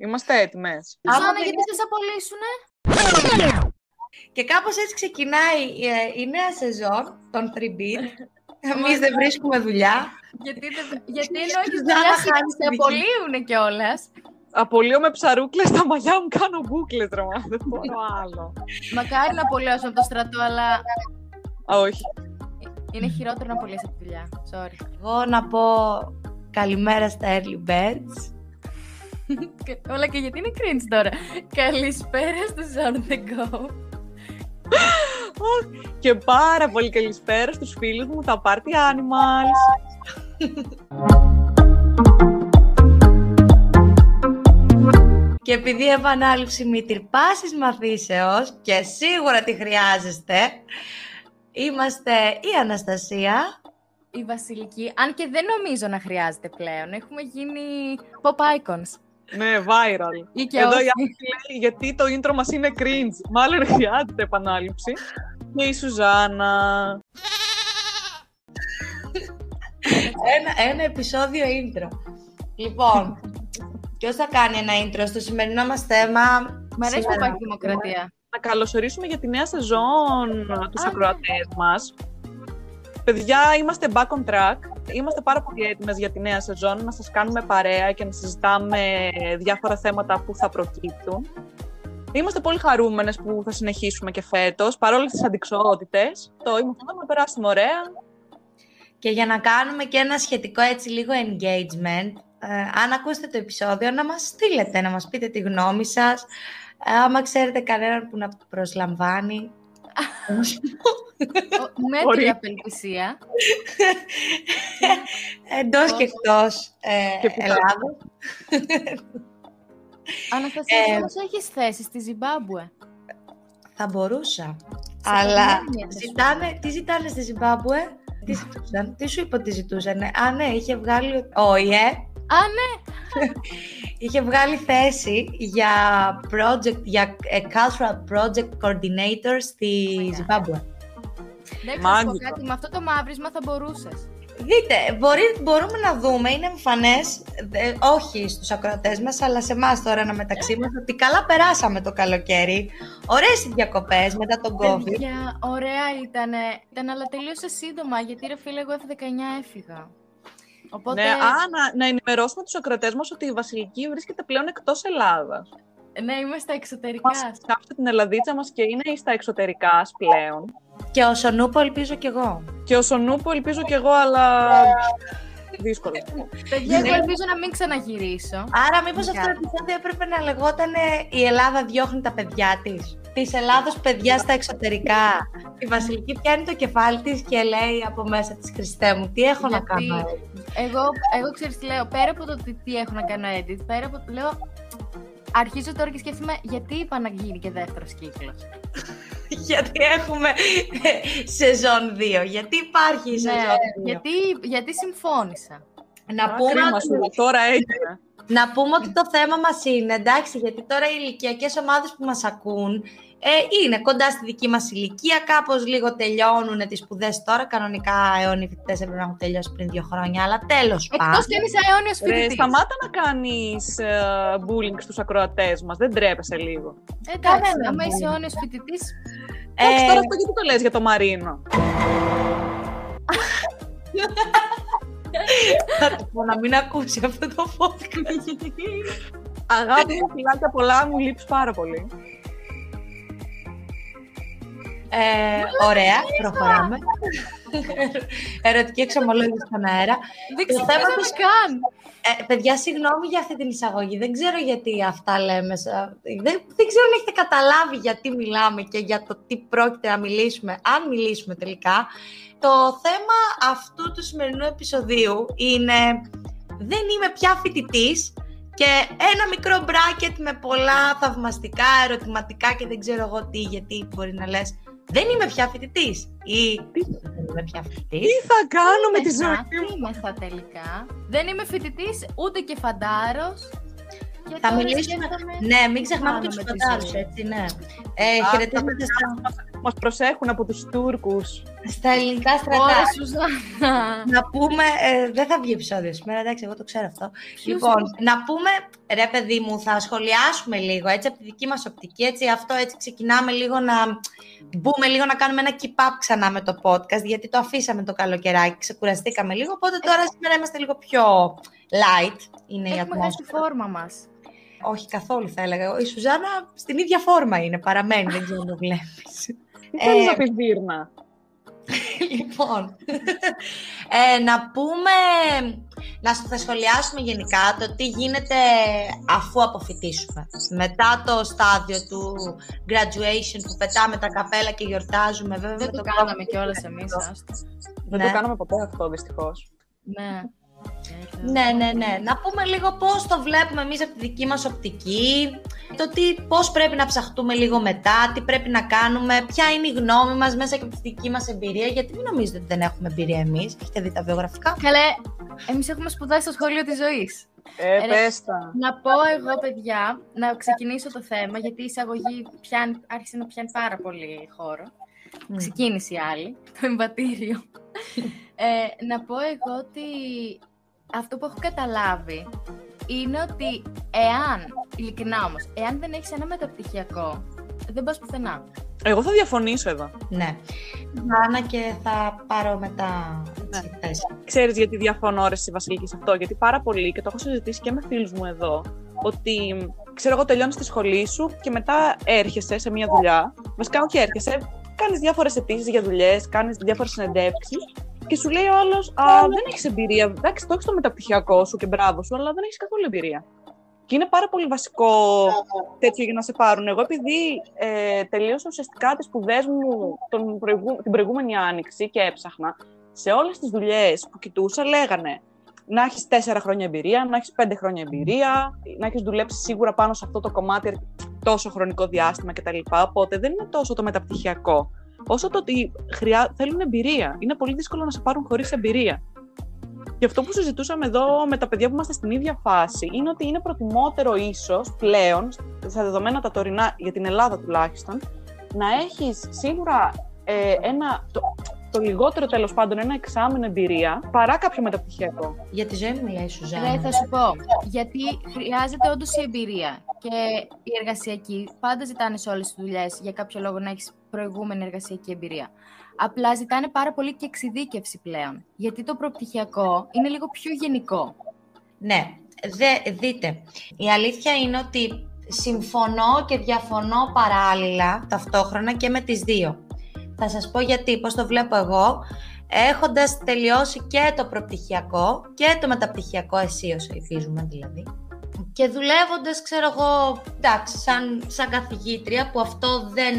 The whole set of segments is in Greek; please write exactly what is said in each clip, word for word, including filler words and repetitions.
Είμαστε έτοιμες. Άμανε γιατί σας απολύσουνε. Και κάπως έτσι ξεκινάει η νέα σεζόν των τρία μπιτ. Εμείς δεν βρίσκουμε δουλειά. Γιατί ενώ έχεις δουλειά σε απολύουνε κιόλας. Απολύω με ψαρούκλες, τα μαλλιά μου κάνω μπούκλες, τρομά, δεν μπορώ άλλο. Μακάρι να απολύωσω από το στρατό, αλλά... Όχι. Είναι χειρότερο να απολύσεις από τη δουλειά, sorry. Εγώ να πω καλημέρα στα early birds. Όλα και γιατί είναι cringe τώρα. Καλησπέρα στους Zor Go. Και πάρα πολύ καλησπέρα στους φίλους μου, τα party animals. Και επειδή επανάληψη μη τυρπάσεις μαθήσεως και σίγουρα τη χρειάζεστε, είμαστε η Αναστασία, η Βασιλική, αν και δεν νομίζω να χρειάζεται πλέον, έχουμε γίνει pop icons. Ναι, viral. Ή και εδώ η Άννη λέει γιατί το intro μας είναι cringe, μάλλον χρειάζεται επανάληψη. Και η Σουζάνα. ένα, ένα επεισόδιο intro. Λοιπόν, ποιος θα κάνει ένα intro στο σημερινό μας θέμα? Μ' αρέσει που υπάρχει δημοκρατία. Να καλωσορίσουμε για τη νέα σεζόν τους ακροατές μας. Παιδιά, είμαστε back on track. Είμαστε πάρα πολύ έτοιμες για τη νέα σεζόν. Να σας κάνουμε παρέα και να συζητάμε διάφορα θέματα που θα προκύπτουν. Είμαστε πολύ χαρούμενες που θα συνεχίσουμε και φέτος, παρόλες τις αντικσοότητες. Το είμαστε να περάσουμε ωραία. Και για να κάνουμε και ένα σχετικό έτσι λίγο engagement, ε, αν ακούσετε το επεισόδιο, να μας στείλετε, να μας πείτε τη γνώμη σας. Ε, άμα ξέρετε κανέναν που να προσλαμβάνει. Μέτρια απελπισία. Εντός και εκτός Ελλάδας. Αναστασία, πώς έχεις θέση στη Ζιμπάμπουε? Θα μπορούσα. Αλλά τι ζητάνε στη Ζιμπάμπουε? Τι ζητούσαν, τι σου είπα τι ζητούσαν? Α, ναι, είχε βγάλει... Όχι, ε! Α, ναι! Είχε βγάλει θέση για project, για cultural project coordinator στη Zimbabwe. Δεν ξέρω κάτι, με αυτό το μαύρισμα θα μπορούσες. Δείτε, μπορεί, μπορούμε να δούμε, είναι εμφανές, δε, όχι στους ακροατές μας, αλλά σε εμάς τώρα ένα μεταξύ μας, ότι καλά περάσαμε το καλοκαίρι. Ωραίες οι διακοπές μετά τον COVID. Ωραία ήτανε, ήταν, αλλά τελείωσε σύντομα, γιατί ρε φίλε, εγώ εφ δεκαεννιά έφυγα. Οπότε... Ναι, α, να, να ενημερώσουμε τους ακροατές μας ότι η Βασιλική βρίσκεται πλέον εκτός Ελλάδας. Ναι, είμαστε στα εξωτερικά. Κάψτε την Ελλαδίτσα μας και είναι στα εξωτερικά πλέον. Και ο Σονούπο ελπίζω κι εγώ. Και ο Σονούπο ελπίζω κι εγώ, αλλά... δύσκολο. Παιδιά, εγώ ελπίζω να μην ξαναγυρίσω. Άρα μήπως αυτό το επεισόδιο έπρεπε να λεγόταν «Η Ελλάδα διώχνει τα παιδιά της». Της Ελλάδος παιδιά στα εξωτερικά. Η Βασιλική πιάνει το κεφάλι της και λέει από μέσα της, Χριστέ μου, τι έχω να κάνω. Εγώ, εγώ ξέρεις τι λέω, πέρα από το τι, τι έχω να κάνω edit, πέρα από το λέω, αρχίζω τώρα και σκέφτομαι γιατί είπα να γίνει και δεύτερος κύκλος. Γιατί έχουμε σεζόν δύο, γιατί υπάρχει η σεζόν δύο. Γιατί, γιατί συμφώνησα. Να, Ά, πούμε ότι... τώρα έγινε. Να πούμε ότι το θέμα μας είναι, εντάξει, γιατί τώρα οι ηλικιακές ομάδες που μας ακούν ε, είναι κοντά στη δική μας ηλικία, κάπως λίγο τελειώνουν τις σπουδές τώρα, κανονικά αιώνιοι φοιτητές έπρεπε να έχουν τελειώσει πριν δύο χρόνια, αλλά τέλος πάντων. Εκτός και εμείς αιώνιος φοιτητής. Σταμάτα να κάνεις ε, bullying στους ακροατές μας, δεν τρέπεσαι λίγο. Εντάξει, άμα είσαι αιώνιος φοιτητής. Εντάξει, τώρα αυτό γιατί το λες για το Μαρίνο. Θα το πω να μην ακούσει αυτό το podcast. Αγάπη μου, φιλάκια πολλά, μου λείψει πάρα πολύ. ε, Ωραία, προχωράμε. Ερωτική εξομολόγηση στον αέρα. Δεν ξέρω τι καν. Ε, παιδιά, συγγνώμη για αυτή την εισαγωγή. Δεν ξέρω γιατί αυτά λέμε. Δεν, δεν ξέρω αν έχετε καταλάβει γιατί μιλάμε και για το τι πρόκειται να μιλήσουμε, αν μιλήσουμε τελικά. Το θέμα αυτού του σημερινού επεισοδίου είναι «Δεν είμαι πια φοιτητής» και ένα μικρό μπράκετ με πολλά θαυμαστικά, ερωτηματικά και δεν ξέρω εγώ τι, γιατί μπορεί να λες «Δεν είμαι πια φοιτητής» ή «Τι, δεν είμαι πια φοιτητής». Τι θα κάνω με τη ζωή μου. Είμεθα τελικά. Δεν είμαι φοιτητής ούτε και φαντάρος. Θα μιλήσουμε... Ναι, μην ξεχνάμε και τους φαντάρους, έτσι, ναι. Ε, χαιρετίζουμε... Μας προσέχουν από τους Τούρκους. Στα ελληνικά στρατά. Να πούμε, ε, δεν θα βγει επεισόδιο σήμερα, εντάξει, εγώ το ξέρω αυτό. Λοιπόν, να πούμε, ρε παιδί μου, θα σχολιάσουμε λίγο, έτσι, από τη δική μας οπτική, έτσι, αυτό, έτσι, ξεκινάμε λίγο να μπούμε λίγο, να κάνουμε ένα keep-up ξανά με το podcast, γιατί το αφήσαμε το καλοκαιράκι, ξεκουραστήκαμε λίγο, οπότε τώρα σήμερα είμαστε λίγο πιο light, είναι η ατμόσφαιρα. Έχουμε χάσει τη φόρμα μας. Όχι καθόλου, θα έλεγα. Η Σουζάνα στην ίδια φόρμα είναι, παραμένει, δεν ξέρω αν το βλέπεις. Τι θέλεις να πεις, Βίρνα? Λοιπόν, ε, να πούμε, να θα σχολιάσουμε γενικά το τι γίνεται αφού αποφοιτήσουμε. Μετά το στάδιο του graduation που πετάμε τα καπέλα και γιορτάζουμε. Βέβαια, δεν το, το κάναμε κιόλας εμείς. Δεν ναι. το κάναμε ποτέ αυτό, δυστυχώς. Ναι. Ναι, ναι, ναι. Να πούμε λίγο πώς το βλέπουμε εμείς από τη δική μας οπτική, το τι, πώς πρέπει να ψαχτούμε λίγο μετά, τι πρέπει να κάνουμε, ποια είναι η γνώμη μας μέσα και από τη δική μας εμπειρία, γιατί μην νομίζετε ότι δεν έχουμε εμπειρία εμείς. Έχετε δει τα βιογραφικά? Καλέ, εμείς έχουμε σπουδάσει στο σχολείο της ζωής. Ε, πες τα. Να πω εγώ, παιδιά, να ξεκινήσω το θέμα, γιατί η εισαγωγή πιάνει, άρχισε να πιάνει πάρα πολύ χώρο. Mm. Ξεκίνησε η άλλη, το εμβατήριο. ε, να πω εγώ ότι αυτό που έχω καταλάβει είναι ότι εάν, ειλικρινά όμως, εάν δεν έχεις ένα μεταπτυχιακό, δεν πας πουθενά. Εγώ θα διαφωνήσω εδώ. Ναι. Άννα, και θα πάρω μετά τις θέσεις. Ξέρεις γιατί διαφωνώ, ρε, στη Βασιλική, σε αυτό? Γιατί πάρα πολύ, και το έχω συζητήσει και με φίλους μου εδώ, ότι ξέρω εγώ, τελειώνεις τη σχολή σου και μετά έρχεσαι σε μια δουλειά. Βασικά, όχι έρχεσαι, κάνεις διάφορες αιτήσεις για δουλειές, κάνεις διάφορες συνεντεύξεις. Και σου λέει ο άλλος, α, δεν έχεις εμπειρία. Εντάξει, το έχεις το μεταπτυχιακό σου και μπράβο σου, αλλά δεν έχεις καθόλου εμπειρία. Και είναι πάρα πολύ βασικό τέτοιο για να σε πάρουν. Εγώ, επειδή ε, τελείωσα ουσιαστικά τις σπουδές μου τον προηγου... την προηγούμενη άνοιξη και έψαχνα, σε όλες τις δουλειές που κοιτούσα λέγανε να έχεις τέσσερα χρόνια εμπειρία, να έχεις πέντε χρόνια εμπειρία, να έχεις δουλέψει σίγουρα πάνω σε αυτό το κομμάτι τόσο χρονικό διάστημα κτλ. Οπότε δεν είναι τόσο το μεταπτυχιακό, όσο το ότι χρειά... θέλουν εμπειρία. Είναι πολύ δύσκολο να σε πάρουν χωρίς εμπειρία. Γι' αυτό που συζητούσαμε εδώ με τα παιδιά που είμαστε στην ίδια φάση, είναι ότι είναι προτιμότερο ίσως πλέον, στα δεδομένα τα τωρινά, για την Ελλάδα τουλάχιστον, να έχεις σίγουρα ε, ένα, το, το λιγότερο τέλος πάντων ένα εξάμηνο εμπειρία, παρά κάποιο μεταπτυχιακό. Για τη ζωή μου λέει η Σουζάνα. Ναι, θα σου πω. Γιατί χρειάζεται όντως η εμπειρία. Και η εργασιακή, πάντα ζητάνε σε όλες τις δουλειές για κάποιο λόγο να έχεις προηγούμενη εργασιακή εμπειρία. Απλά ζητάνε πάρα πολύ και εξειδίκευση πλέον. Γιατί το προπτυχιακό είναι λίγο πιο γενικό. Ναι, δε, δείτε. Η αλήθεια είναι ότι συμφωνώ και διαφωνώ παράλληλα ταυτόχρονα και με τις δύο. Θα σας πω γιατί, πώς το βλέπω εγώ, έχοντας τελειώσει και το προπτυχιακό και το μεταπτυχιακό, αισίως υφίζουμε δηλαδή. Και δουλεύοντας, ξέρω εγώ, εντάξει, σαν, σαν καθηγήτρια, που αυτό δεν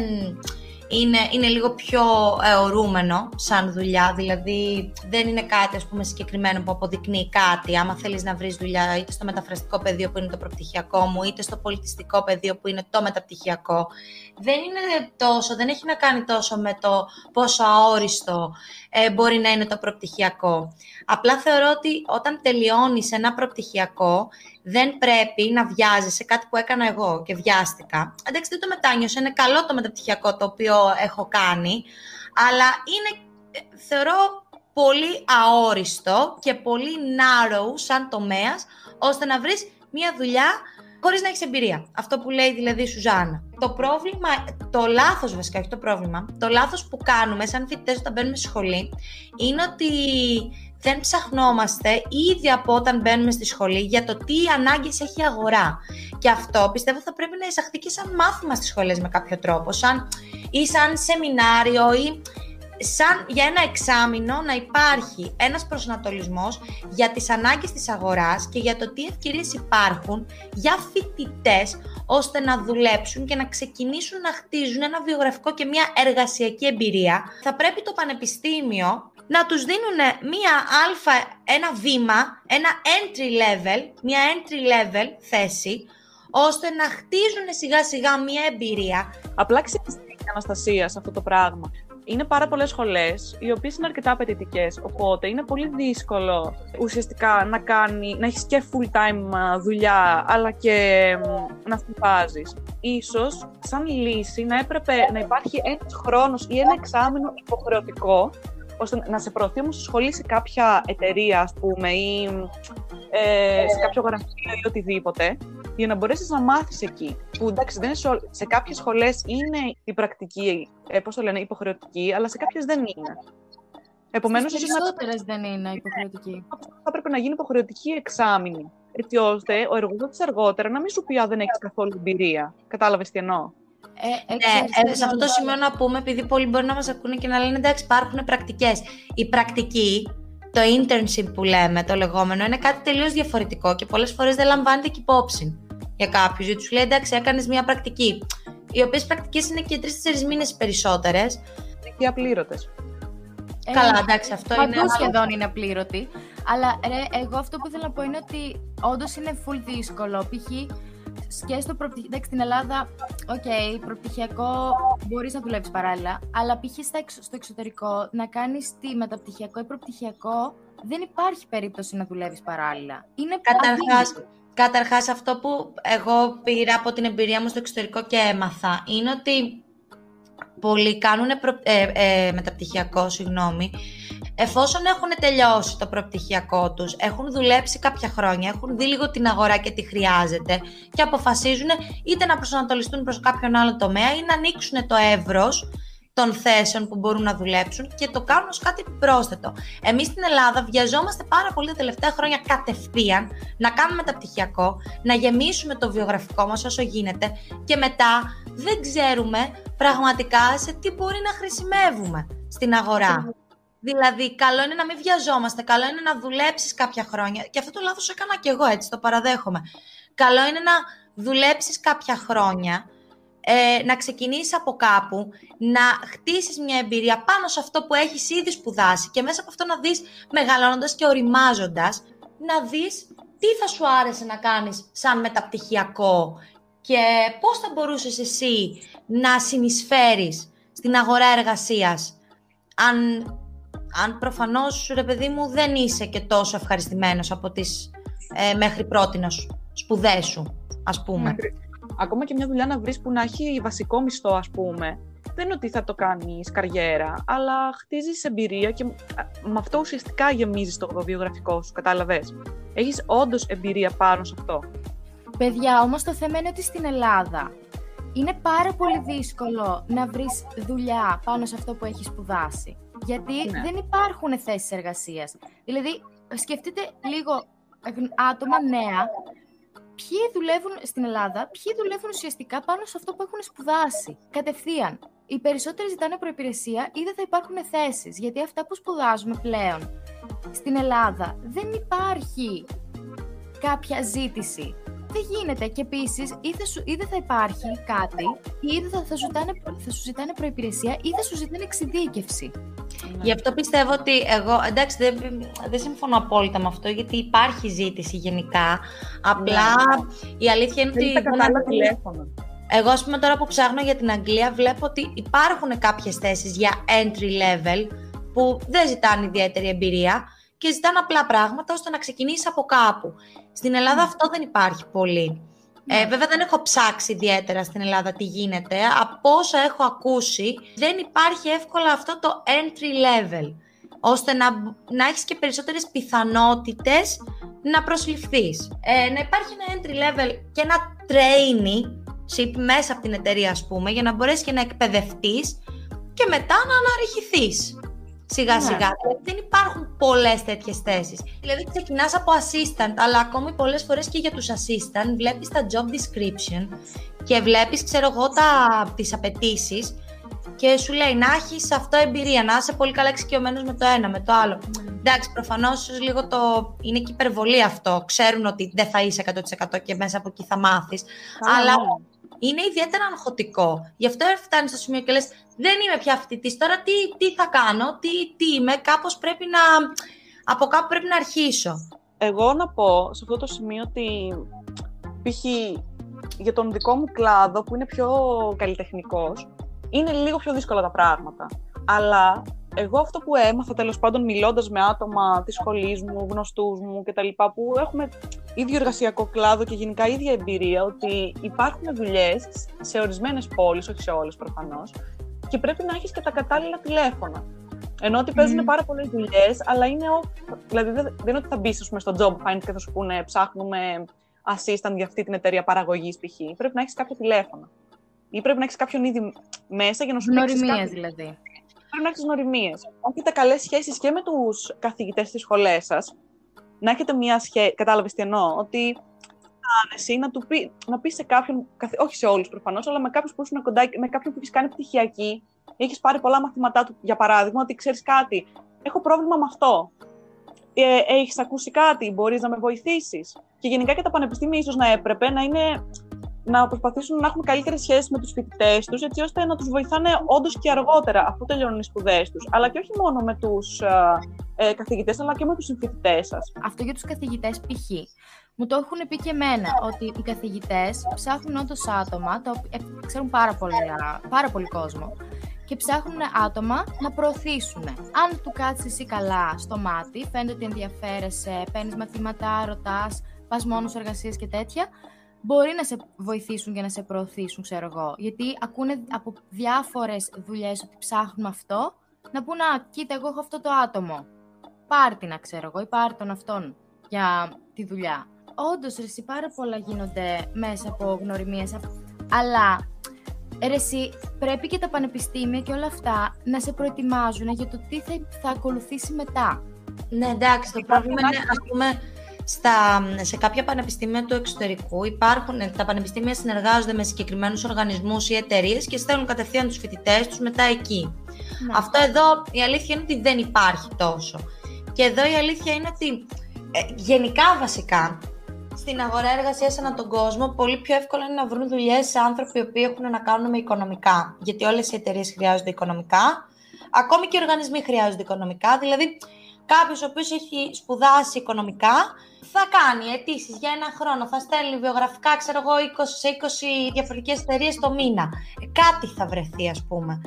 είναι, είναι λίγο πιο αιωρούμενο σαν δουλειά, δηλαδή δεν είναι κάτι, ας πούμε, συγκεκριμένο που αποδεικνύει κάτι. Άμα θέλεις να βρεις δουλειά είτε στο μεταφραστικό πεδίο που είναι το προπτυχιακό μου, είτε στο πολιτιστικό πεδίο που είναι το μεταπτυχιακό, δεν είναι τόσο, δεν έχει να κάνει τόσο με το πόσο αόριστο ε, μπορεί να είναι το προπτυχιακό. Απλά θεωρώ ότι όταν τελειώνεις ένα προπτυχιακό, δεν πρέπει να βιάζεσαι σε κάτι που έκανα εγώ και βιάστηκα. Εντάξει, δεν το μετάνιωσα, είναι καλό το μεταπτυχιακό το οποίο έχω κάνει, αλλά είναι, θεωρώ, πολύ αόριστο και πολύ narrow σαν τομέας, ώστε να βρεις μια δουλειά χωρίς να έχεις εμπειρία. Αυτό που λέει δηλαδή η Σουζάνα. Το πρόβλημα, το λάθος βασικά, όχι το πρόβλημα, το λάθος που κάνουμε σαν φοιτητές όταν μπαίνουμε στη σχολή, είναι ότι δεν ψαχνόμαστε ήδη από όταν μπαίνουμε στη σχολή για το τι ανάγκες έχει η αγορά. Και αυτό πιστεύω θα πρέπει να εισαχθεί και σαν μάθημα στις σχολές με κάποιο τρόπο, σαν, ή σαν σεμινάριο ή σαν για ένα εξάμηνο να υπάρχει ένας προσανατολισμός για τις ανάγκες της αγοράς και για το τι ευκαιρίες υπάρχουν για φοιτητές, ώστε να δουλέψουν και να ξεκινήσουν να χτίζουν ένα βιογραφικό και μια εργασιακή εμπειρία. Θα πρέπει το πανεπιστήμιο να τους δίνουν μία αλφα, ένα βήμα, ένα entry level, μία entry level θέση, ώστε να χτίζουν σιγά σιγά μία εμπειρία. Απλά ξεχνάτε, Αναστασία, σε αυτό το πράγμα. είναι πάρα πολλές σχολές, οι οποίες είναι αρκετά απαιτητικές, οπότε είναι πολύ δύσκολο ουσιαστικά να, κάνει, να έχεις και full-time δουλειά, αλλά και να σπουδάζεις. Ίσως, σαν λύση, να έπρεπε να υπάρχει ένας χρόνος ή ένα εξάμηνο υποχρεωτικό, ώστε να σε προωθεί όμως στη σχολή σε κάποια εταιρεία, ας πούμε, ή ε, σε κάποιο γραφείο ή οτιδήποτε, για να μπορέσεις να μάθεις εκεί. Που εντάξει, δεν σε, ό, σε κάποιες σχολές είναι η πρακτική, ε, πώς το λένε, υποχρεωτική, αλλά σε κάποιες δεν είναι. Επομένως, στις περισσότερες να... δεν είναι υποχρεωτική. Θα πρέπει να γίνει υποχρεωτική εξάμηνη, έτσι ώστε ο εργοδότης αργότερα να μην σου πει αν δεν έχεις καθόλου εμπειρία. Κατάλαβες τι εννοώ. Ε, ναι, ε, σε αυτό το σημείο να πούμε, επειδή πολλοί μπορεί να μας ακούνε και να λένε εντάξει, υπάρχουν πρακτικές. Η πρακτική, το internship που λέμε, το λεγόμενο, είναι κάτι τελείως διαφορετικό και πολλές φορές δεν λαμβάνεται και υπόψη για κάποιους. Γιατί τους λέει εντάξει, έκανες μια πρακτική. Οι οποίες πρακτικές είναι και τρεις-τέσσερις μήνες περισσότερες. Είναι και απλήρωτες. Ε, Καλά, εντάξει, αυτό είναι. Παντού σχεδόν είναι απλήρωτη. Αλλά ρε, εγώ αυτό που ήθελα να πω είναι ότι όντως είναι full δύσκολο. Π.χ. και στο προπτυχιακό, εντάξει, στην Ελλάδα, οκ, okay, προπτυχιακό μπορείς να δουλεύεις παράλληλα, αλλά π.χ. στο εξωτερικό να κάνεις τι, μεταπτυχιακό ή προπτυχιακό, δεν υπάρχει περίπτωση να δουλεύεις παράλληλα. Είναι καταρχάς, καταρχάς, αυτό που εγώ πήρα από την εμπειρία μου στο εξωτερικό και έμαθα, είναι ότι πολλοί κάνουν προ, ε, ε, μεταπτυχιακό, συγγνώμη, εφόσον έχουν τελειώσει το προπτυχιακό τους, έχουν δουλέψει κάποια χρόνια, έχουν δει λίγο την αγορά και τι χρειάζεται και αποφασίζουν είτε να προσανατολιστούν προς κάποιον άλλο τομέα ή να ανοίξουν το εύρος των θέσεων που μπορούν να δουλέψουν και το κάνουν ως κάτι επιπρόσθετο. Εμείς στην Ελλάδα βιαζόμαστε πάρα πολύ τα τελευταία χρόνια κατευθείαν να κάνουμε μεταπτυχιακό, να γεμίσουμε το βιογραφικό μας όσο γίνεται και μετά δεν ξέρουμε πραγματικά σε τι μπορεί να χρησιμεύουμε στην αγορά. Δηλαδή, καλό είναι να μην βιαζόμαστε, καλό είναι να δουλέψεις κάποια χρόνια. Και αυτό το λάθος έκανα και εγώ, έτσι, το παραδέχομαι. Καλό είναι να δουλέψεις κάποια χρόνια, ε, να ξεκινήσεις από κάπου, να χτίσεις μια εμπειρία πάνω σε αυτό που έχεις ήδη σπουδάσει και μέσα από αυτό να δεις, μεγαλώνοντας και οριμάζοντας, να δεις τι θα σου άρεσε να κάνεις σαν μεταπτυχιακό και πώς θα μπορούσες εσύ να συνεισφέρεις στην αγορά εργασίας, αν... Αν προφανώς, ρε παιδί μου, δεν είσαι και τόσο ευχαριστημένος από τις ε, μέχρι πρότινες σπουδές σου, ας πούμε. Ακόμα και μια δουλειά να βρεις που να έχει βασικό μισθό, ας πούμε, δεν είναι ότι θα το κάνεις καριέρα, αλλά χτίζεις εμπειρία και με αυτό ουσιαστικά γεμίζεις το βιογραφικό σου, κατάλαβες. Έχεις όντως εμπειρία πάνω σε αυτό. Παιδιά, όμως το θέμα είναι ότι στην Ελλάδα είναι πάρα πολύ δύσκολο να βρεις δουλειά πάνω σε αυτό που έχεις σπουδάσει. Γιατί ναι. δεν υπάρχουν θέσεις εργασίας. Δηλαδή, σκεφτείτε λίγο άτομα νέα, ποιοι δουλεύουν στην Ελλάδα, ποιοι δουλεύουν ουσιαστικά πάνω σε αυτό που έχουν σπουδάσει. Κατευθείαν. Οι περισσότεροι ζητάνε προϋπηρεσία ή δεν θα υπάρχουν θέσεις. Γιατί αυτά που σπουδάζουμε πλέον στην Ελλάδα δεν υπάρχει κάποια ζήτηση. Δεν γίνεται. Και επίσης, ή δεν θα υπάρχει κάτι, ή δεν θα, θα, θα σου ζητάνε προϋπηρεσία, ή θα σου ζητάνε εξειδίκευση. Ναι. Γι' αυτό πιστεύω ότι εγώ, εντάξει, δεν, δεν συμφωνώ απόλυτα με αυτό, γιατί υπάρχει ζήτηση γενικά. Απλά ναι. η αλήθεια είναι δεν ότι. Δεν κατάλληλα τηλέφωνα. Εγώ, ας πούμε, τώρα που ψάχνω για την Αγγλία, βλέπω ότι υπάρχουν κάποιες θέσεις για entry level που δεν ζητάνε ιδιαίτερη εμπειρία και ζητάνε απλά πράγματα ώστε να ξεκινήσεις από κάπου. Στην Ελλάδα mm. αυτό δεν υπάρχει πολύ. Mm. Ε, βέβαια δεν έχω ψάξει ιδιαίτερα στην Ελλάδα τι γίνεται. Από όσα έχω ακούσει, δεν υπάρχει εύκολα αυτό το entry level, ώστε να, να έχεις και περισσότερες πιθανότητες να προσληφθείς. Ε, να υπάρχει ένα entry level και ένα traineeship μέσα από την εταιρεία, ας πούμε, για να μπορέσεις και να εκπαιδευτείς και μετά να αναρριχηθείς. Σιγά σιγά, yeah. δηλαδή δεν υπάρχουν πολλές τέτοιες θέσεις. Δηλαδή ξεκινάς από assistant, αλλά ακόμη πολλές φορές και για τους assistant βλέπεις τα job description και βλέπεις, ξέρω εγώ, τα, τις απαιτήσεις και σου λέει να έχεις αυτό εμπειρία, να είσαι πολύ καλά εξοικειωμένος με το ένα, με το άλλο. Mm. Εντάξει, προφανώς λίγο το... είναι και υπερβολή αυτό, ξέρουν ότι δεν θα είσαι εκατό τοις εκατό και μέσα από εκεί θα μάθεις, oh. αλλά... είναι ιδιαίτερα αγχωτικό. Γι' αυτό φτάνει στο σημείο και λες, δεν είμαι πια φοιτητής, τώρα τι, τι θα κάνω, τι, τι είμαι, κάπως πρέπει να, από κάπου πρέπει να αρχίσω. Εγώ να πω σε αυτό το σημείο ότι π.χ. για τον δικό μου κλάδο που είναι πιο καλλιτεχνικός, είναι λίγο πιο δύσκολα τα πράγματα. αλλά εγώ αυτό που έμαθα, τέλος πάντων, μιλώντας με άτομα της σχολής μου, γνωστούς μου κτλ. Που έχουμε ίδιο εργασιακό κλάδο και γενικά ίδια εμπειρία, ότι υπάρχουν δουλειές σε ορισμένες πόλεις, όχι σε όλες προφανώς, και πρέπει να έχεις και τα κατάλληλα τηλέφωνα. Ενώ ότι παίζουν mm. πάρα πολλές δουλειές, αλλά είναι off. Δηλαδή δεν είναι ότι θα μπεις, ας πούμε, στο job find και θα σου πούνε ψάχνουμε assistant για αυτή την εταιρεία παραγωγής π.χ. Πρέπει να έχεις κάποιο τηλέφωνο. Ή πρέπει να έχεις κάποιον ήδη μέσα για να σου πει. Γνωριμίες δηλαδή. Πρέπει να έχεις γνωριμίες. Αν έχετε καλές σχέσεις και με τους καθηγητές στις σχολές σας, να έχετε μια σχέση. Κατάλαβες τι εννοώ? Ότι άνεση να, πει... να πεις σε κάποιον, όχι σε όλους προφανώς, αλλά με κάποιον που ήσουν κοντά, με κάποιον που έχεις κάνει πτυχιακή, έχεις πάρει πολλά μαθήματά του, για παράδειγμα, ότι ξέρεις κάτι, έχω πρόβλημα με αυτό. Ε, έχεις ακούσει κάτι, μπορείς να με βοηθήσεις. Και γενικά και τα πανεπιστήμια ίσως να έπρεπε να είναι. Να προσπαθήσουν να έχουν καλύτερες σχέσεις με τους φοιτητές τους, έτσι ώστε να τους βοηθάνε όντως και αργότερα, αφού τελειώνουν οι σπουδές τους. Αλλά και όχι μόνο με τους ε, καθηγητές, αλλά και με τους συμφοιτητές σας. Αυτό για τους καθηγητές π.χ. Μου το έχουν πει και εμένα, ότι οι καθηγητές ψάχνουν όντως άτομα, τα οποία ξέρουν πάρα, πολλά, πάρα πολύ κόσμο, και ψάχνουν άτομα να προωθήσουν. Αν του κάτσεις εσύ καλά στο μάτι, φαίνεται ότι ενδιαφέρεσαι, παίρνεις μαθήματα, ρωτάς, πας μόνος σε εργασίες και τέτοια, μπορεί να σε βοηθήσουν και να σε προωθήσουν, ξέρω εγώ. Γιατί ακούνε από διάφορες δουλειές ότι ψάχνουν αυτό, να πούνε «Α, κοίτα, εγώ έχω αυτό το άτομο. Πάρ' την, ξέρω εγώ, ή πάρ' τον αυτόν για τη δουλειά». Όντως, ρε εσύ, πάρα πολλά γίνονται μέσα από γνωριμίες. Αλλά, ρε εσύ, πρέπει και τα πανεπιστήμια και όλα αυτά να σε προετοιμάζουν για το τι θα, θα ακολουθήσει μετά. Ναι, εντάξει, το πρόβλημα είναι, ας πούμε... Στα, σε κάποια πανεπιστήμια του εξωτερικού υπάρχουν, τα πανεπιστήμια συνεργάζονται με συγκεκριμένους οργανισμούς ή εταιρείες και στέλνουν κατευθείαν τους φοιτητές τους μετά εκεί. Ναι. Αυτό εδώ η αλήθεια είναι ότι δεν υπάρχει τόσο. Και εδώ η αλήθεια είναι ότι ε, γενικά βασικά στην αγορά εργασίας ανά τον κόσμο πολύ πιο εύκολο είναι να βρουν δουλειές σε άνθρωποι οι οποίοι έχουν να κάνουν με οικονομικά. Γιατί όλες οι εταιρείες χρειάζονται οικονομικά, ακόμη και οι οργανισμοί χρειάζονται οικονομικά. Δηλαδή, κάποιος ο οποίος έχει σπουδάσει οικονομικά θα κάνει αιτήσεις για ένα χρόνο, θα στέλνει βιογραφικά, ξέρω εγώ, είκοσι σε είκοσι διαφορετικές εταιρείες το μήνα. Κάτι θα βρεθεί, ας πούμε.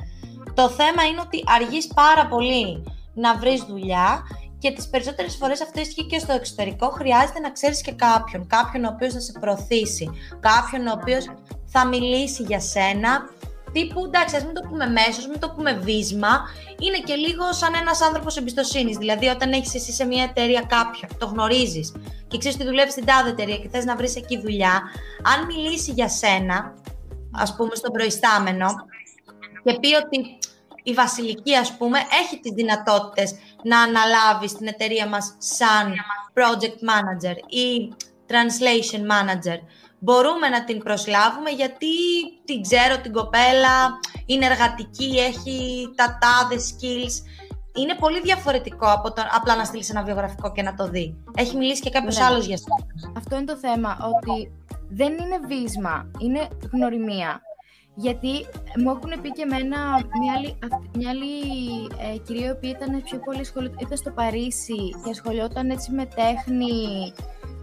Το θέμα είναι ότι αργείς πάρα πολύ να βρεις δουλειά και τις περισσότερες φορές αυτό ισχύει και στο εξωτερικό. Χρειάζεται να ξέρεις και κάποιον, κάποιον ο οποίος θα σε προωθήσει, κάποιον ο οποίος θα μιλήσει για σένα. Τύπου, εντάξει, ας μην το πούμε μέσος, μην το πούμε βίσμα, είναι και λίγο σαν ένας άνθρωπος εμπιστοσύνης. Δηλαδή, όταν έχεις εσύ σε μια εταιρεία κάποιον, το γνωρίζεις και ξέρεις ότι δουλεύεις στην τάδε εταιρεία και θες να βρεις εκεί δουλειά, αν μιλήσει για σένα, ας πούμε, στον προϊστάμενο και πει ότι η Βασιλική, ας πούμε, έχει τις δυνατότητες να αναλάβει την εταιρεία μας σαν project manager ή translation manager. Μπορούμε να την προσλάβουμε γιατί την ξέρω την κοπέλα, είναι εργατική, έχει τα τάδε skills. Είναι πολύ διαφορετικό από το απλά να στείλεις ένα βιογραφικό και να το δει. Έχει μιλήσει και κάποιος ναι. άλλος για σένα. Αυτό είναι το θέμα, ότι δεν είναι βίσμα, είναι γνωριμία. Γιατί μου έχουν πει και εμένα μια άλλη, μια άλλη ε, κυρία, η οποία ήταν πιο πολύ σχολη... ήταν στο Παρίσι και ασχολιόταν έτσι με τέχνη,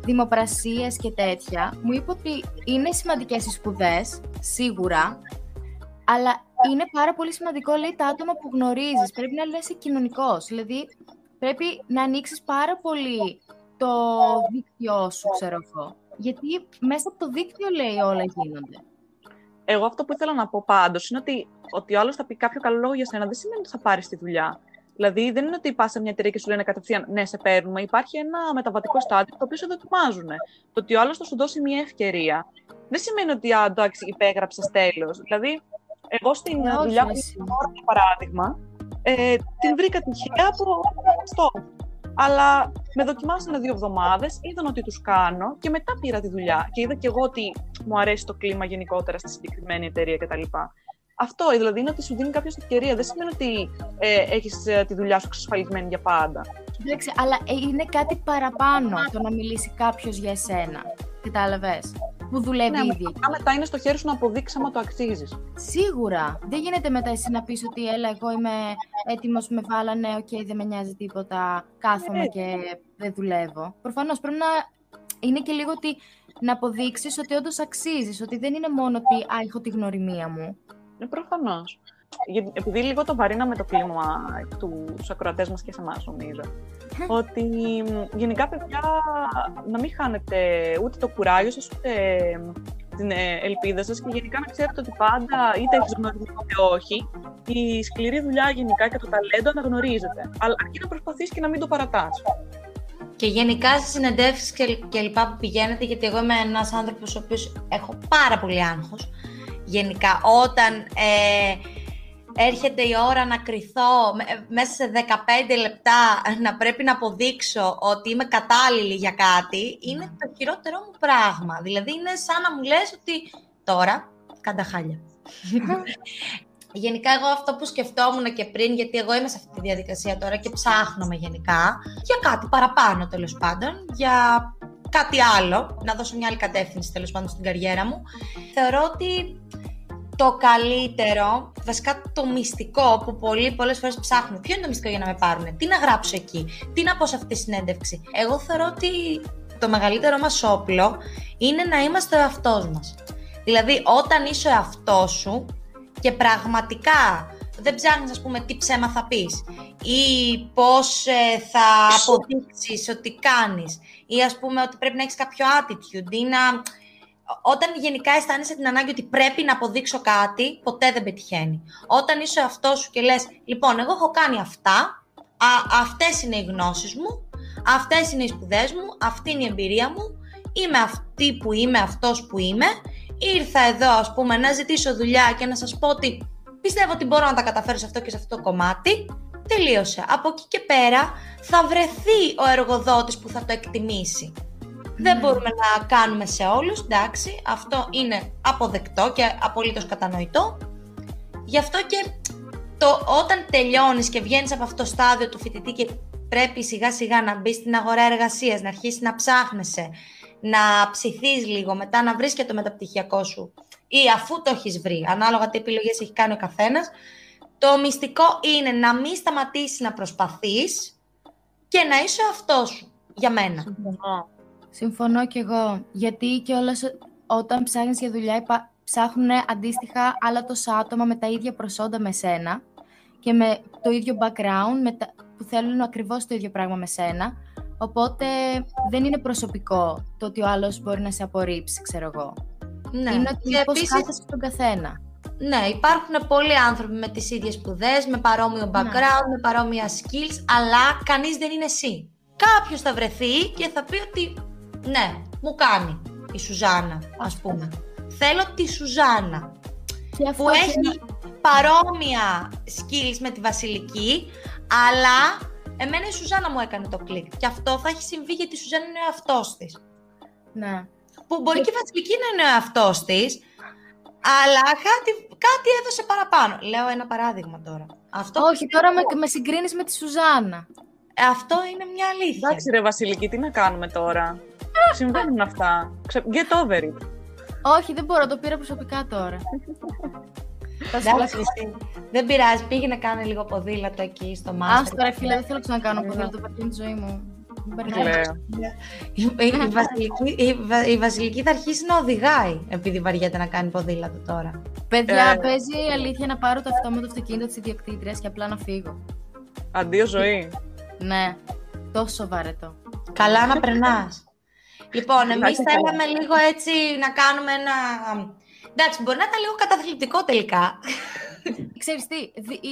δημοπρασίες και τέτοια, μου είπε ότι είναι σημαντικές οι σπουδές, σίγουρα, αλλά είναι πάρα πολύ σημαντικό, λέει, τα άτομα που γνωρίζεις. Πρέπει να λες κοινωνικός, δηλαδή πρέπει να ανοίξεις πάρα πολύ το δίκτυό σου, ξέρω εγώ. Γιατί μέσα από το δίκτυο, λέει, όλα γίνονται. Εγώ αυτό που ήθελα να πω πάντως είναι ότι, ότι ο άλλος θα πει κάποιο καλό λόγο για σένα, δεν σημαίνει ότι θα πάρεις τη δουλειά. Δηλαδή, δεν είναι ότι πας σε μια εταιρεία και σου λένε κατευθείαν ναι, σε παίρνουμε. Υπάρχει ένα μεταβατικό στάδιο το οποίο σε δοκιμάζουν. Το ότι ο άλλος θα σου δώσει μια ευκαιρία δεν σημαίνει ότι α, εντάξει, υπέγραψες τέλος. Δηλαδή, εγώ στην Όχι, δουλειά που ήμουν τώρα, για παράδειγμα, ε, την βρήκα τυχαία από αυτό. Αλλά με δοκιμάσανε δύο εβδομάδες, είδαν ότι τους κάνω και μετά πήρα τη δουλειά. Και είδα και εγώ ότι μου αρέσει το κλίμα γενικότερα στη συγκεκριμένη εταιρεία κτλ. Αυτό, δηλαδή, είναι ότι σου δίνει κάποια ευκαιρία. Δεν σημαίνει ότι ε, έχεις ε, τη δουλειά σου εξασφαλισμένη για πάντα. Κοίταξε, αλλά είναι κάτι παραπάνω το να μιλήσει κάποιος για εσένα. Κατάλαβες, που δουλεύει ναι, ήδη. Μετά, μετά είναι στο χέρι σου να αποδείξεις άμα το αξίζεις. Σίγουρα. Δεν γίνεται μετά εσύ να πεις ότι έλα, εγώ είμαι έτοιμος, με βάλανε, οκ, okay, δεν με νοιάζει τίποτα, κάθομαι ε, και ε. δεν δουλεύω. Προφανώς πρέπει να. Είναι και λίγο ότι να αποδείξεις ότι όντως αξίζεις, ότι δεν είναι μόνο ότι α, έχω τη γνωριμία μου. Ναι, προφανώς. επειδή λίγο το βαρύναμε το κλίμα στους ακροατές μας και σε εμάς, νομίζω, ότι γενικά, παιδιά, να μην χάνετε ούτε το κουράγιο σας, ούτε την ελπίδα σας και γενικά να ξέρετε ότι πάντα, είτε έχεις γνωριστεί είτε όχι, η σκληρή δουλειά γενικά και το ταλέντο αναγνωρίζεται. Αλλά αρκεί να προσπαθείς και να μην το παρατάς. Και γενικά στις συνεντεύξεις και, και λοιπά που πηγαίνετε, γιατί εγώ είμαι ένας άνθρωπος ο οποίος έχω πάρα πολύ άγχος. Γενικά, όταν ε, έρχεται η ώρα να κρυθώ, μέσα σε δεκαπέντε λεπτά να πρέπει να αποδείξω ότι είμαι κατάλληλη για κάτι, είναι το χειρότερό μου πράγμα. Δηλαδή, είναι σαν να μου λες ότι τώρα, κάντα χάλια. Γενικά, εγώ αυτό που σκεφτόμουν και πριν, γιατί εγώ είμαι σε αυτή τη διαδικασία τώρα και ψάχνομαι γενικά για κάτι παραπάνω, τέλος πάντων, για κάτι άλλο, να δώσω μια άλλη κατεύθυνση, τέλος πάντων, στην καριέρα μου. Θεωρώ ότι το καλύτερο, βασικά το μυστικό που πολλοί, πολλές φορές ψάχνουν, ποιο είναι το μυστικό για να με πάρουν, τι να γράψω εκεί, τι να πω σε αυτή τη συνέντευξη. Εγώ θεωρώ ότι το μεγαλύτερό μας όπλο είναι να είμαστε ο εαυτός μας. Δηλαδή, όταν είσαι ο εαυτός σου, και πραγματικά δεν ψάχνεις, ας πούμε, τι ψέμα θα πεις ή πώς ε, θα αποδείξεις ότι κάνεις ή, ας πούμε, ότι πρέπει να έχεις κάποιο attitude ή να... Όταν γενικά αισθάνεσαι την ανάγκη ότι πρέπει να αποδείξω κάτι, ποτέ δεν πετυχαίνει. Όταν είσαι ο αυτός σου και λες, λοιπόν, εγώ έχω κάνει αυτά, α, αυτές είναι οι γνώσεις μου, αυτές είναι οι σπουδές μου, αυτή είναι η εμπειρία μου, είμαι αυτή που είμαι, αυτός που είμαι. Ήρθα εδώ, ας πούμε, να ζητήσω δουλειά και να σας πω ότι πιστεύω ότι μπορώ να τα καταφέρω σε αυτό και σε αυτό το κομμάτι. Τελείωσε. Από εκεί και πέρα θα βρεθεί ο εργοδότης που θα το εκτιμήσει. Mm. Δεν μπορούμε να κάνουμε σε όλους, εντάξει, αυτό είναι αποδεκτό και απολύτως κατανοητό. Γι' αυτό και το, όταν τελειώνεις και βγαίνεις από αυτό το στάδιο του φοιτητή και πρέπει σιγά σιγά να μπεις στην αγορά εργασίας, να αρχίσεις να ψάχνεσαι, να ψηθείς λίγο, μετά να βρεις και το μεταπτυχιακό σου ή αφού το έχεις βρει, ανάλογα τι επιλογές έχει κάνει ο καθένας, το μυστικό είναι να μην σταματήσεις να προσπαθείς και να είσαι ο αυτός σου, για μένα. Συμφωνώ. Συμφωνώ κι εγώ, γιατί κιόλας όταν ψάχνεις για δουλειά ψάχνουν αντίστοιχα άλλα τόσα άτομα με τα ίδια προσόντα με σένα και με το ίδιο background που θέλουν ακριβώς το ίδιο πράγμα με σένα. Οπότε δεν είναι προσωπικό το ότι ο άλλος μπορεί να σε απορρίψει, ξέρω εγώ. Ναι. Είναι ότι πώς κάθεσαι στον καθένα. Ναι, υπάρχουν πολλοί άνθρωποι με τις ίδιες σπουδές, με παρόμοιο background, ναι, με παρόμοια skills, αλλά κανείς δεν είναι εσύ. Κάποιος θα βρεθεί και θα πει ότι ναι, μου κάνει η Σουζάνα, ας πούμε. Θέλω τη Σουζάνα που έχει είναι... παρόμοια skills με τη Βασιλική, αλλά... Εμένα η Σουζάνα μου έκανε το κλικ. Και αυτό θα έχει συμβεί γιατί η Σουζάνα είναι ο εαυτός της. Ναι. Που μπορεί και η Βασιλική να είναι ο εαυτός της, αλλά κάτι, κάτι έδωσε παραπάνω. Λέω ένα παράδειγμα τώρα. Αυτό όχι, που... τώρα με, με συγκρίνεις με τη Σουζάνα. Ε, αυτό είναι μια αλήθεια. Εντάξει, ρε Βασιλική, τι να κάνουμε τώρα. Συμβαίνουν αυτά. Get over it. Όχι, δεν μπορώ, το πήρα προσωπικά τώρα. Δεν πειράζει, πήγαινε να κάνω λίγο ποδήλατο εκεί στο μάστερ. Άστο ρε φίλε, δεν θέλω να κάνω ποδήλατο, παρκίνει τη ζωή μου. Η Βασιλική θα αρχίσει να οδηγάει, επειδή βαριέται να κάνει ποδήλατο τώρα. Παιδιά, παίζει η αλήθεια να πάρω το αυτόματο αυτοκίνητο της ιδιοκτήτριας και απλά να φύγω. Αντίο ζωή. Ναι, τόσο βαρετό. Καλά να περνάς. Λοιπόν, εμείς θέλαμε λίγο έτσι να κάνουμε ένα... Εντάξει, μπορεί να ήταν λίγο καταθλιπτικό τελικά. Ξέρεις τι,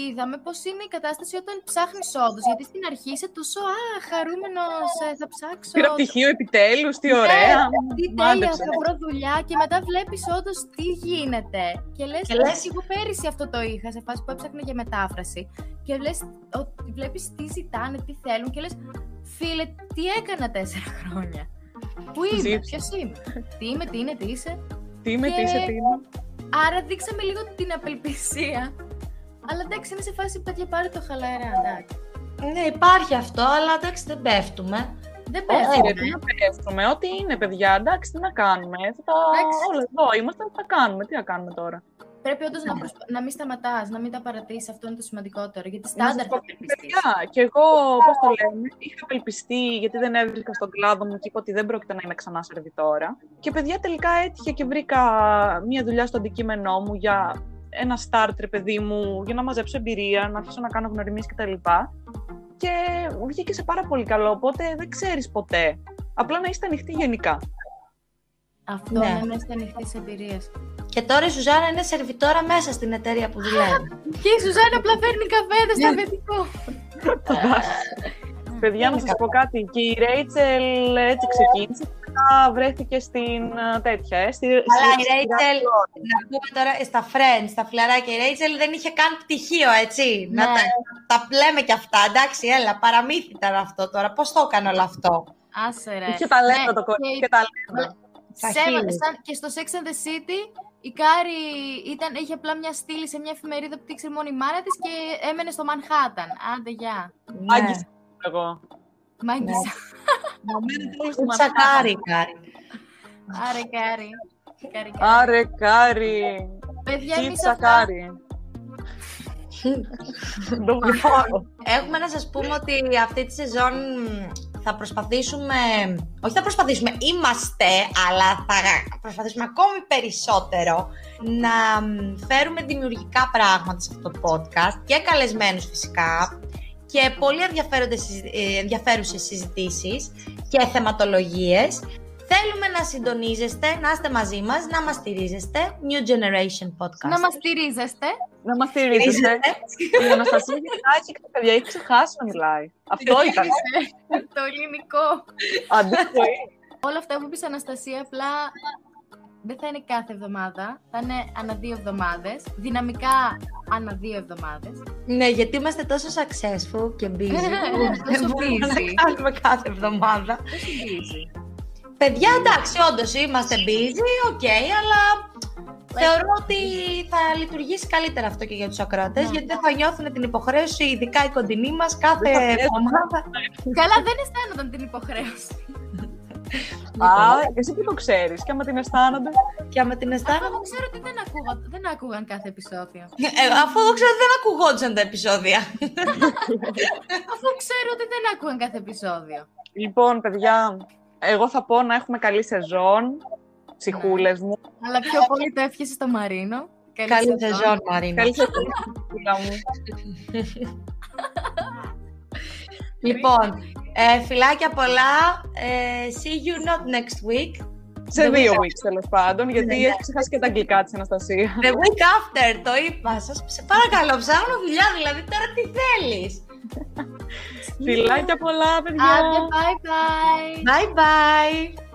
είδαμε πώς είναι η κατάσταση όταν ψάχνεις όντως. Γιατί στην αρχή είσαι τόσο α, χαρούμενος, θα ψάξω. Πήρα πτυχίο επιτέλους, τι ωραία. Τι τέλεια, θα βρω δουλειά. Και μετά βλέπεις όντως τι γίνεται. Και λες, εγώ πέρυσι αυτό το είχα, σε φάση που έψαχνα για μετάφραση. Και λες, βλέπεις τι ζητάνε, τι θέλουν. Και λες, φίλε, τι έκανα τέσσερα χρόνια. Πού είμαι, ποιος είμαι, τι είμαι, τι είναι, τι είσαι. Τι είμαι, τι είσαι, τι είναι. Άρα δείξαμε λίγο την απελπισία. Αλλά εντάξει, είναι σε φάση που πάρε το χαλαρά, εντάξει. Ναι, υπάρχει αυτό, αλλά εντάξει, δεν πέφτουμε. Δεν πέφτουμε. Δεν πέφτουμε. Ό,τι είναι, παιδιά, εντάξει, τι να κάνουμε. Θα τα... Όλα εδώ είμαστε, θα τα κάνουμε. Τι να κάνουμε τώρα. Πρέπει όντως να, προσπα... να μην σταματάς, να μην τα παρατήσεις. Αυτό είναι το σημαντικότερο. Γιατί στάνταρ θα απελπιστείς. Και εγώ, πώς το λέμε, είχα απελπιστεί γιατί δεν έβρισκα στον κλάδο μου και είπα ότι δεν πρόκειται να είμαι ξανά σερβιτόρα. Και παιδιά, τελικά έτυχε και βρήκα μία δουλειά στο αντικείμενό μου για ένα start, ρε παιδί μου, για να μαζέψω εμπειρία, να αρχίσω να κάνω γνωριμίες κτλ. Και βγήκε σε πάρα πολύ καλό, οπότε δεν ξέρεις ποτέ. Απλά να είστε ανοιχτοί γενικά. Αυτό, ναι, να είστε ανοιχτοί σε εμπειρίες. Και τώρα η Σουζάνα είναι σερβιτόρα μέσα στην εταιρεία που δουλεύει. Και η Σουζάνα απλά παίρνει καφέδες στο αφεντικό. Παιδιά, να σας πω κάτι. Και η Ρέιτσελ έτσι ξεκίνησε και μετά βρέθηκε στην τέτοια. Ε, στη, αλλά στη, η Ρέιτσελ, να πούμε τώρα στα Friends, στα φιλαράκια, η Ρέιτσελ δεν είχε καν πτυχίο, έτσι. Ναι. Να τα, τα πλέμε κι αυτά, εντάξει, έλα, παραμύθι ήταν αυτό τώρα. Πώς το έκανε όλο αυτό. Άσε ρε. Είχε ταλέντο, ναι, το κορίτσι, και ταλέντο. Και στο Sex and the City, η Κάρι ήταν, είχε απλά μια στήλη σε μια εφημερίδα που την ήξερε μόνο η μάνα της και έμενε στο Manhattan. Άντε, γεια. Άγγισα εγώ. Μ' άγγισα. Ούτσα Κάρι, Κάρι. Άρε, Κάρι. Άρε, Κάρι. Παιδιά, εμείς αυτά. Έχουμε να σας πούμε ότι αυτή τη σεζόν θα προσπαθήσουμε, όχι θα προσπαθήσουμε, είμαστε, αλλά θα προσπαθήσουμε ακόμη περισσότερο να φέρουμε δημιουργικά πράγματα σε αυτό το podcast και καλεσμένους φυσικά και πολύ ενδιαφέρουσες συζητήσεις και θεματολογίες. Θέλουμε να συντονίζεστε, να είστε μαζί μας, να μας στηρίζεστε. New Generation Podcast. Να μας στηρίζεστε. Να μας στηρίζεστε. Η Αναστασία γυρνάει και παιδιά, έχει ξεχάσει να μιλάει. Αυτό ήταν. Το ελληνικό. Αντίστοιχο. Όλα αυτά που πει Αναστασία, απλά δεν θα είναι κάθε εβδομάδα, θα είναι ανά δύο εβδομάδες. Δυναμικά ανά δύο εβδομάδες. Ναι, γιατί είμαστε τόσο successful και busy. Δεν μπορούμε να κάνουμε κάθε εβδομάδα. Παιδιά, εντάξει, όντως είμαστε busy, οκ, okay, αλλά θεωρώ ότι θα λειτουργήσει καλύτερα αυτό και για τους ακροατές, mm. γιατί δεν θα νιώθουν την υποχρέωση, ειδικά οι κοντινοί μας, κάθε εβδομάδα. Καλά, δεν αισθάνονταν την υποχρέωση. Α, εσύ που το ξέρεις, και άμα την αισθάνονται. Και άμα την αισθάνονται. Αφού εγώ ξέρω ότι δεν, ακούγα, δεν ακούγαν κάθε επεισόδιο. Ε, αφού εγώ ξέρω ότι δεν ακουγόντουσαν τα επεισόδια. Αφού ξέρω ότι δεν ακούγαν κάθε επεισόδιο. Λοιπόν, παιδιά, εγώ θα πω να έχουμε καλή σεζόν, ψυχούλες μου. Αλλά πιο πολύ το εύχεσαι στο Μαρίνο. Καλή, καλή σεζόν, σεζόν, Μαρίνο. Καλή σεζόν, μου. Λοιπόν, ε, φιλάκια πολλά. Ε, see you not next week. Σε δύο weeks, τέλος πάντων, γιατί έχει ξεχάσει και τα αγγλικά της Αναστασία. The week after, το είπα. Σας σε παρακαλώ, ψάχνω δουλειά, δηλαδή τώρα τι θέλεις. Φιλάκια πολλά, παιδιά. Bye bye. Bye bye.